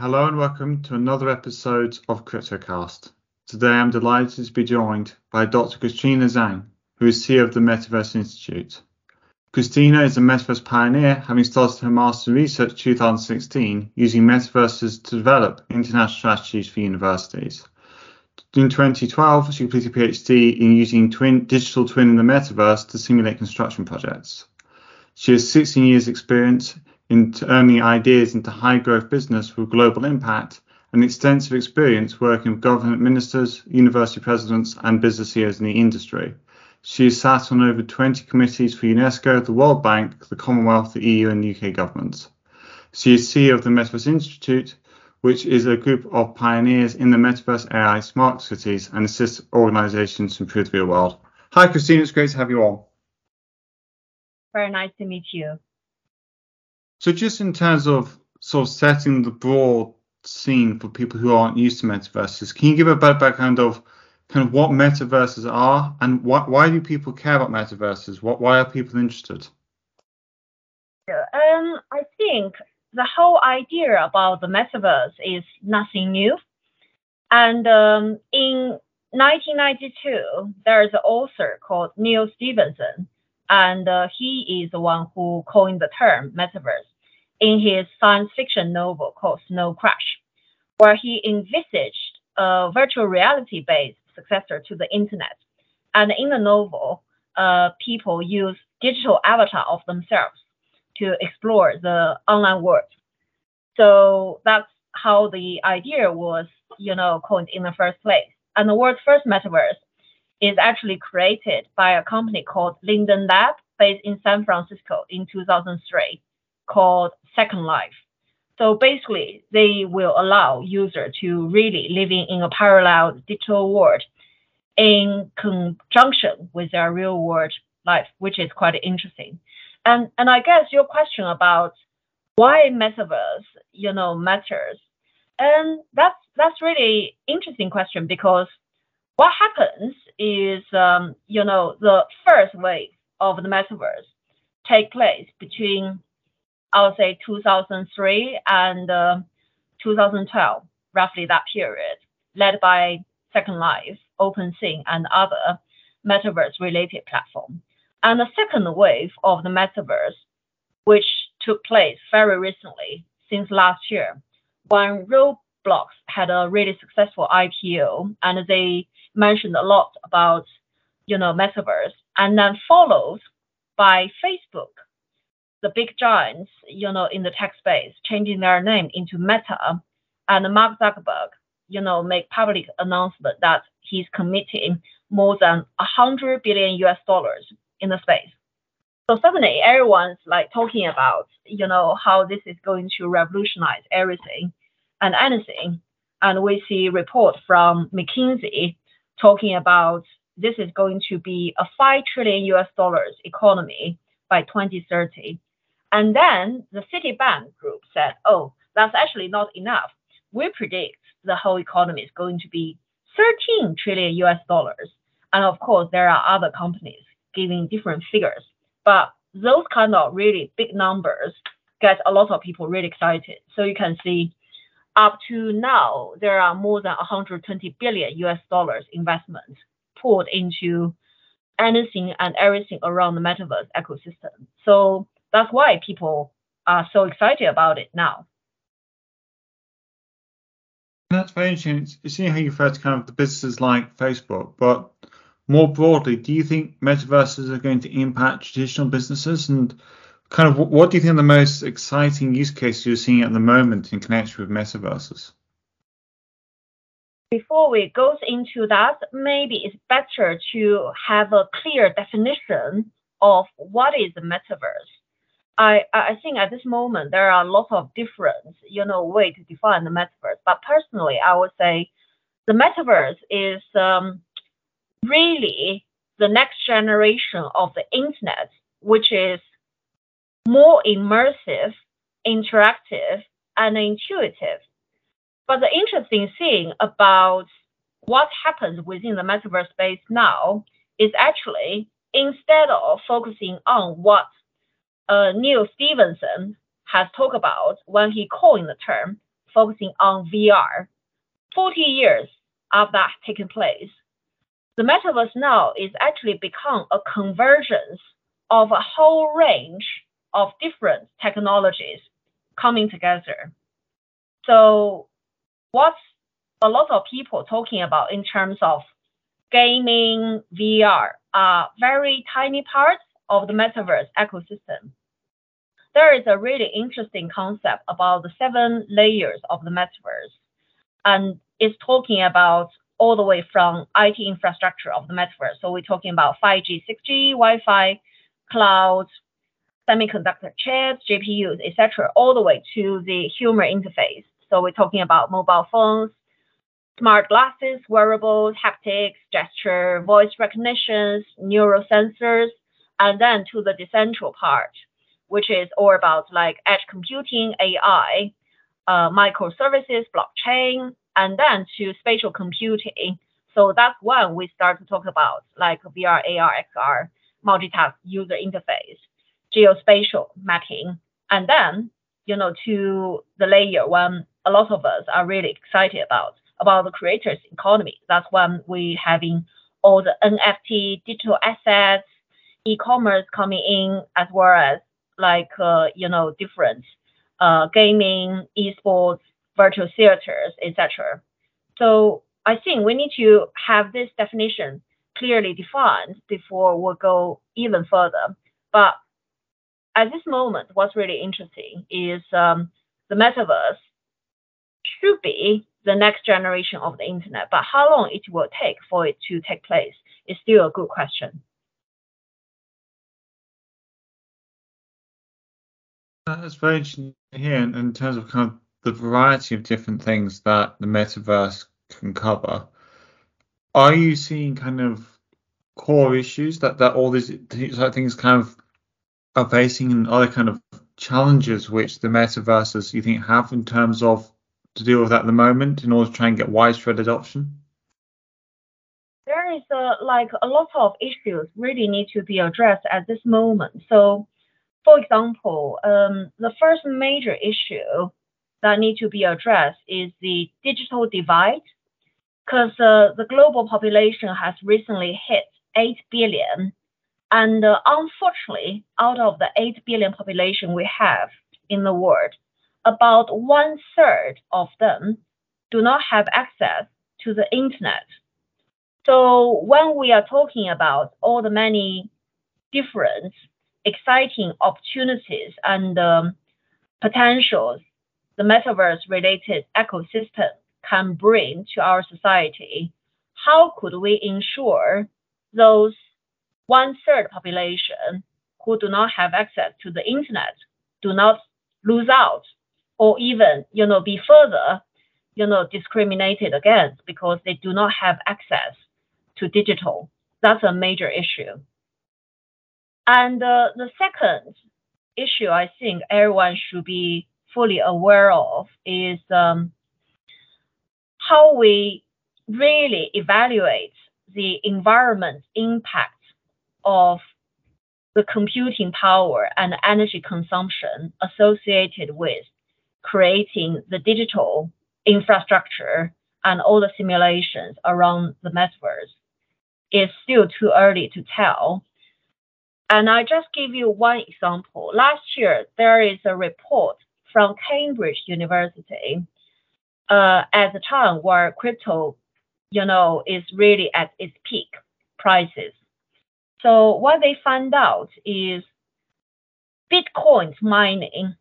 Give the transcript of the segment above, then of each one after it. Hello and welcome to another episode of CryptoCast. Today I'm delighted to be joined by Dr. Christina Zhang, who is CEO of the Metaverse Institute. Christina is a Metaverse pioneer, having started her Master in Research in 2016 using Metaverses to develop international strategies for universities. In 2012, she completed a PhD in using digital twin in the Metaverse to simulate construction projects. She has 16 years experience in turning ideas into high-growth business with global impact and extensive experience working with government ministers, university presidents, and business CEOs in the industry. She has sat on over 20 committees for UNESCO, the World Bank, the Commonwealth, the EU, and UK governments. She is CEO of the Metaverse Institute, which is a group of pioneers in the Metaverse, AI, smart cities, and assists organizations to improve the real world. Hi, Christina. It's great to have you on. Very nice to meet you. So just in terms of sort of setting the broad scene for people who aren't used to metaverses, can you give a background of kind of what metaverses are and why do people care about metaverses? Why are people interested? I think the whole idea about the metaverse is nothing new. And in 1992, there is an author called Neal Stephenson, and he is the one who coined the term metaverse in his science fiction novel called Snow Crash, where he envisaged a virtual reality-based successor to the internet. And in the novel, people use digital avatar of themselves to explore the online world. So that's how the idea was, coined in the first place. And the world's first metaverse is actually created by a company called Linden Lab, based in San Francisco in 2003, called Second Life. So basically, they will allow users to really living in a parallel digital world in conjunction with their real world life, which is quite interesting. And I guess your question about why metaverse, matters, and that's really interesting question, because what happens is, the first wave of the metaverse take place between, I would say, 2003 and 2012, roughly that period, led by Second Life, OpenSea, and other metaverse-related platforms. And the second wave of the metaverse, which took place very recently, since last year, when Roblox had a really successful IPO, and they mentioned a lot about, metaverse, and then followed by Facebook, the big giants, in the tech space, changing their name into Meta, and Mark Zuckerberg, make public announcement that he's committing more than $100 billion in the space. So suddenly everyone's like talking about, how this is going to revolutionize everything and anything. And we see reports from McKinsey talking about this is going to be a $5 trillion economy by 2030. And then the Citibank group said, oh, that's actually not enough. We predict the whole economy is going to be $13 trillion. And of course, there are other companies giving different figures, but those kind of really big numbers get a lot of people really excited. So you can see up to now, there are more than $120 billion investment poured into anything and everything around the metaverse ecosystem. So that's why people are so excited about it now. That's very interesting. It's seeing how you refer to kind of the businesses like Facebook, but more broadly, do you think metaverses are going to impact traditional businesses? And kind of what do you think are the most exciting use cases you're seeing at the moment in connection with metaverses? Before we go into that, maybe it's better to have a clear definition of what is the metaverse. I think at this moment, there are a lot of different, way to define the metaverse. But personally, I would say the metaverse is really the next generation of the internet, which is more immersive, interactive, and intuitive. But the interesting thing about what happens within the metaverse space now is actually, instead of focusing on what Neal Stephenson has talked about when he coined the term focusing on VR. 40 years of that taking place. The metaverse now is actually become a convergence of a whole range of different technologies coming together. So what a lot of people talking about in terms of gaming, VR, are very tiny parts of the metaverse ecosystem. There is a really interesting concept about the 7 layers of the metaverse. And it's talking about all the way from IT infrastructure of the metaverse. So we're talking about 5G, 6G, Wi-Fi, cloud, semiconductor chips, GPUs, etc., all the way to the human interface. So we're talking about mobile phones, smart glasses, wearables, haptics, gesture, voice recognitions, neural sensors, and then to the decentral part, which is all about like edge computing, AI, microservices, blockchain, and then to spatial computing. So that's when we start to talk about like VR, AR, XR, multitask user interface, geospatial mapping, and then, you know, to the layer when a lot of us are really excited about the creators economy. That's when we having all the NFT, digital assets, e-commerce coming in, as well as like, you know, different gaming, esports, virtual theaters, etc. So I think we need to have this definition clearly defined before we go even further. But at this moment, what's really interesting is the metaverse should be the next generation of the internet, but how long it will take for it to take place is still a good question. That's very interesting to hear in terms of kind of the variety of different things that the metaverse can cover. Are you seeing kind of core issues that all these things kind of are facing, and other kind of challenges which the metaverses you think have in terms of to deal with at the moment in order to try and get widespread adoption? There is a lot of issues really need to be addressed at this moment. So, for example, the first major issue that need to be addressed is the digital divide, because the global population has recently hit 8 billion. And unfortunately, out of the 8 billion population we have in the world, about 1/3 of them do not have access to the internet. So when we are talking about all the many different exciting opportunities and potentials the metaverse-related ecosystem can bring to our society, how could we ensure those 1/3 population who do not have access to the internet do not lose out or even, you know, be further, you know, discriminated against because they do not have access to digital? That's a major issue. And the second issue I think everyone should be fully aware of is how we really evaluate the environment impact of the computing power and energy consumption associated with creating the digital infrastructure and all the simulations around the metaverse. It's still too early to tell. And I just give you one example. Last year, there is a report from Cambridge University at the time where crypto, you know, is really at its peak prices. So what they found out is Bitcoin mining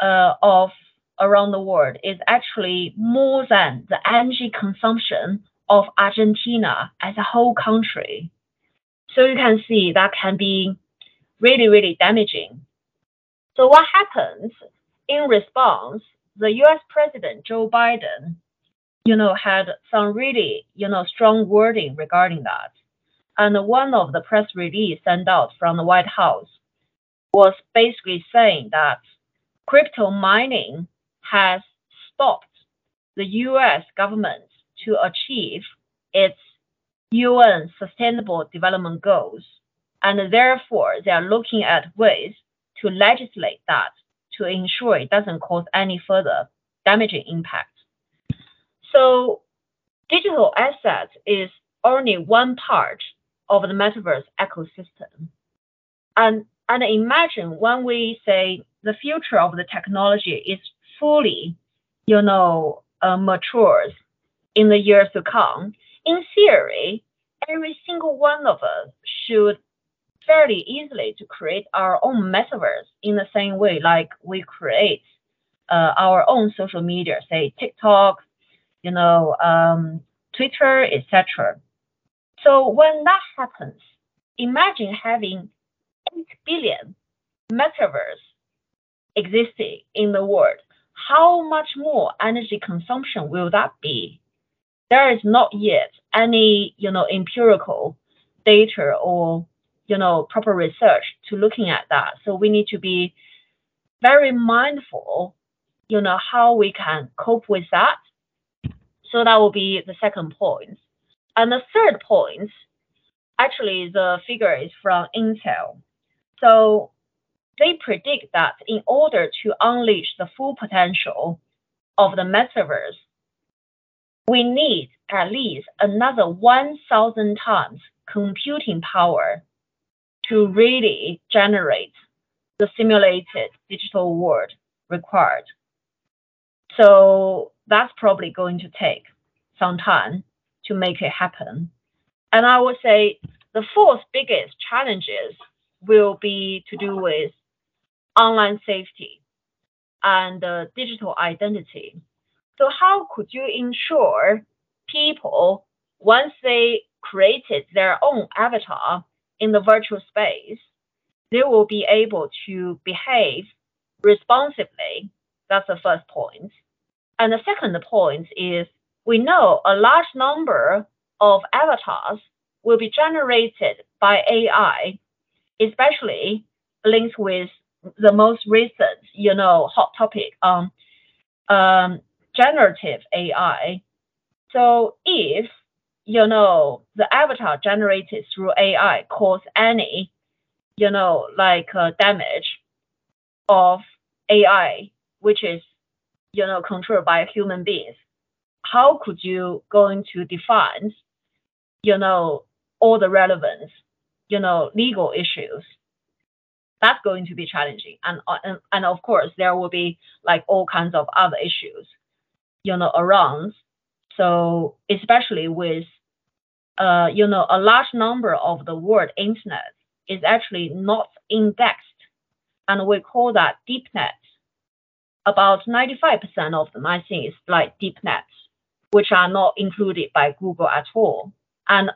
of around the world is actually more than the energy consumption of Argentina as a whole country. So you can see that can be really, really damaging. So what happens in response, the US President Joe Biden, you know, had some really, you know, strong wording regarding that. And one of the press release sent out from the White House was basically saying that crypto mining has stopped the US government to achieve its UN Sustainable Development Goals, and therefore they are looking at ways to legislate that to ensure it doesn't cause any further damaging impact. So digital assets is only one part of the metaverse ecosystem. And imagine when we say the future of the technology is fully, matures in the years to come, in theory, every single one of us should fairly easily to create our own metaverse in the same way like we create our own social media, say TikTok, Twitter, etc. So when that happens, imagine having 8 billion metaverse existing in the world. How much more energy consumption will that be? There is not yet any, empirical data or, proper research to looking at that. So we need to be very mindful, how we can cope with that. So that will be the second point. And the third point, actually, the figure is from Intel. So they predict that in order to unleash the full potential of the metaverse, we need at least another 1,000 times computing power to really generate the simulated digital world required. So that's probably going to take some time to make it happen. And I would say the fourth biggest challenges will be to do with online safety and digital identity. So how could you ensure people, once they created their own avatar in the virtual space, they will be able to behave responsibly? That's the first point. And the second point is we know a large number of avatars will be generated by AI, especially linked with the most recent, hot topic on generative AI. So if, the avatar generated through AI cause any, damage of AI, which is, controlled by human beings, how could you going to define, all the relevant, legal issues? That's going to be challenging. And of course, there will be all kinds of other issues, around. So especially with, a large number of the world internet is actually not indexed. And we call that deep net. About 95% of them, I think, is deep nets, which are not included by Google at all. And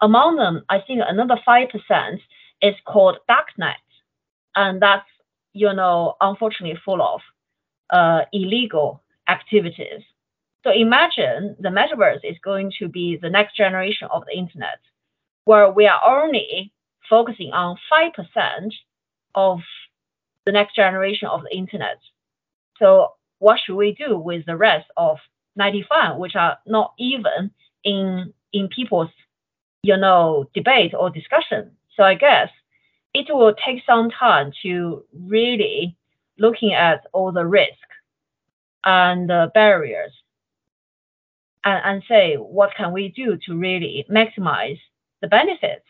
among them, I think another 5% is called dark net. And that's, unfortunately full of illegal activities. So imagine the metaverse is going to be the next generation of the internet, where we are only focusing on 5% of the next generation of the internet. So what should we do with the rest of 95, which are not even in people's, debate or discussion? So I guess it will take some time to really looking at all the risk and barriers and say, what can we do to really maximize the benefits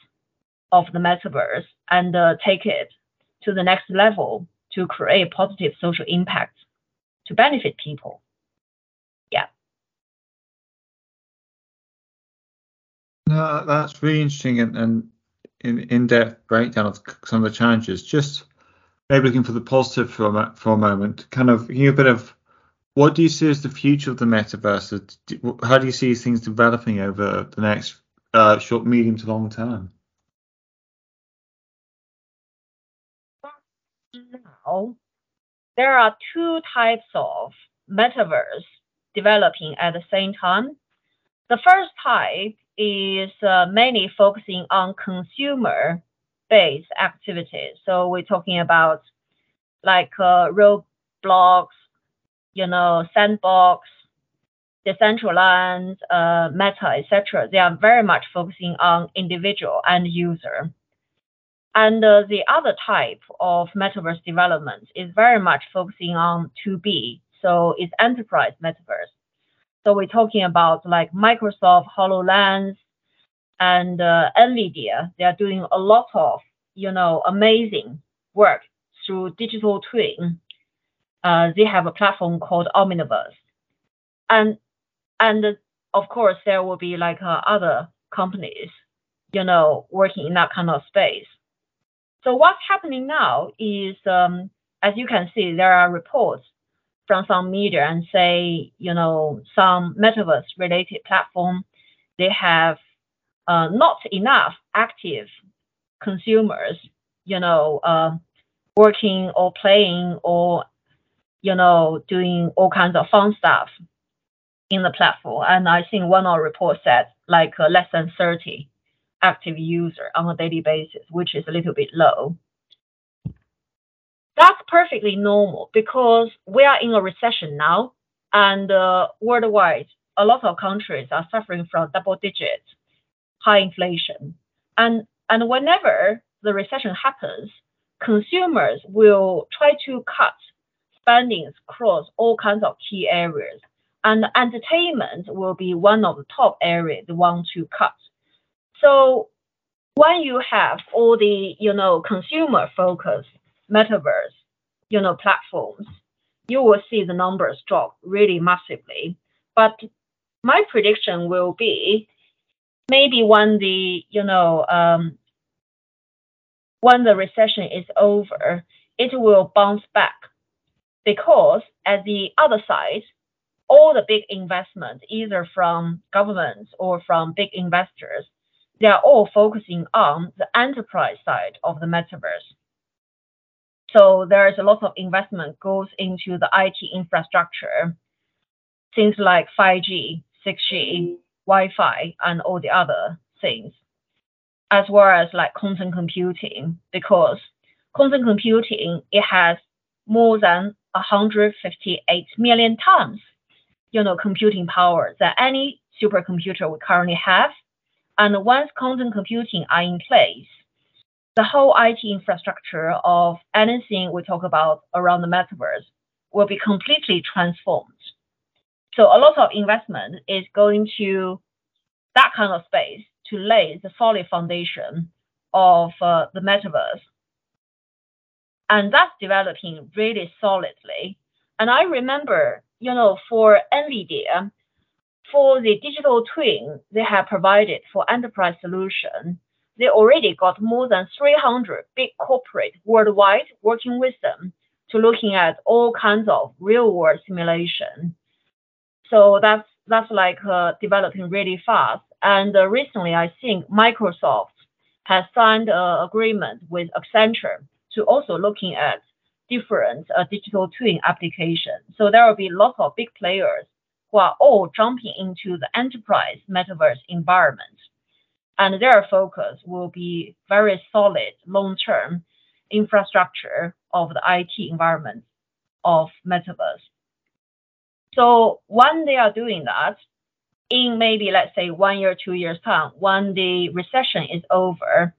of the metaverse and take it to the next level to create positive social impact to benefit people? Yeah. No, that's really interesting and in-depth breakdown of some of the challenges. Just maybe looking for the positive for a moment, kind of a bit of what do you see as the future of the metaverse? How do you see things developing over the next short, medium to long term? Now, there are two types of metaverse developing at the same time. The first type is mainly focusing on consumer-based activities. So we're talking about Roblox, Sandbox, Decentraland, Meta, etc. They are very much focusing on individual and user. And the other type of metaverse development is very much focusing on 2B So it's enterprise metaverse. So we're talking about like Microsoft, HoloLens, and Nvidia. They are doing a lot of, amazing work through digital twin. They have a platform called Omniverse. And of course, there will be like other companies, working in that kind of space. So what's happening now is, as you can see, there are reports from some media and say, some metaverse-related platform, they have not enough active consumers, working or playing or, doing all kinds of fun stuff in the platform. And I think one of the reports said like less than 30 active user on a daily basis, which is a little bit low. That's perfectly normal because we are in a recession now, and worldwide, a lot of countries are suffering from double-digit high inflation. And whenever the recession happens, consumers will try to cut spendings across all kinds of key areas, and entertainment will be one of the top areas they want to cut. So when you have all the, consumer-focused metaverse, platforms, you will see the numbers drop really massively. But my prediction will be maybe when the, when the recession is over, it will bounce back because at the other side, all the big investments, either from governments or from big investors, they are all focusing on the enterprise side of the metaverse. So there is a lot of investment goes into the IT infrastructure, things like 5G, 6G, Wi-Fi, and all the other things, as well as like quantum computing, because quantum computing, it has more than 158 million times, computing power than any supercomputer we currently have. And once quantum computing are in place, the whole IT infrastructure of anything we talk about around the metaverse will be completely transformed. So a lot of investment is going to that kind of space to lay the solid foundation of the metaverse. And that's developing really solidly. And I remember, for NVIDIA, for the digital twin they have provided for enterprise solution, they already got more than 300 big corporate worldwide working with them to looking at all kinds of real-world simulation. So that's like developing really fast. And recently, I think Microsoft has signed an agreement with Accenture to also looking at different digital twin applications. So there will be lots of big players who are all jumping into the enterprise metaverse environment. And their focus will be very solid long-term infrastructure of the IT environment of metaverse. So when they are doing that, in maybe, let's say, 1 year, 2 years time, when the recession is over,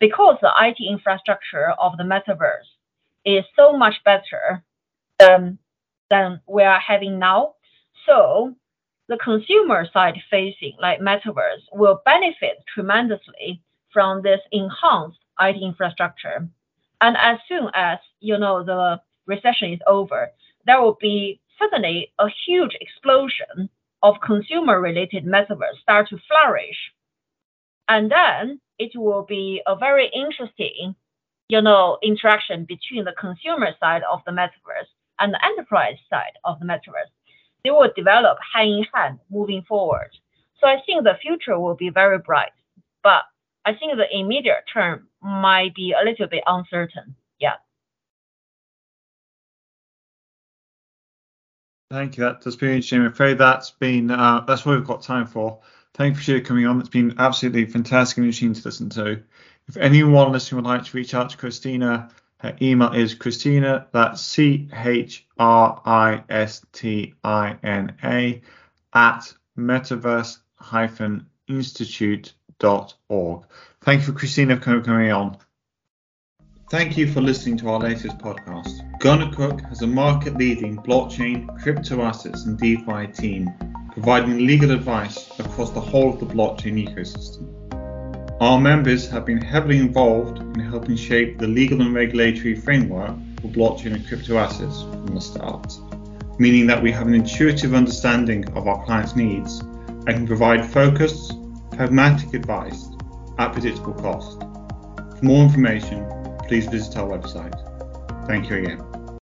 because the IT infrastructure of the metaverse is so much better than we are having now, so the consumer side facing like metaverse will benefit tremendously from this enhanced IT infrastructure. And as soon as, the recession is over, there will be suddenly a huge explosion of consumer-related metaverse start to flourish. And then it will be a very interesting, interaction between the consumer side of the metaverse and the enterprise side of the metaverse. They will develop hand in hand moving forward. So I think the future will be very bright, but I think the immediate term might be a little bit uncertain. Yeah. Thank you. That's been interesting. I'm afraid that's been that's what we've got time for. Thank you for sharing coming on. It's been absolutely fantastic and interesting to listen to. If anyone listening would like to reach out to Christina, her email is Christina, that's CHRISTINA @metaverse-institute.org. Thank you for Christina coming on. Thank you for listening to our latest podcast. Gunner Cook has a market-leading blockchain, crypto assets and DeFi team, providing legal advice across the whole of the blockchain ecosystem. Our members have been heavily involved in helping shape the legal and regulatory framework for blockchain and crypto assets from the start, meaning that we have an intuitive understanding of our clients' needs and can provide focused, pragmatic advice at predictable cost. For more information, please visit our website. Thank you again.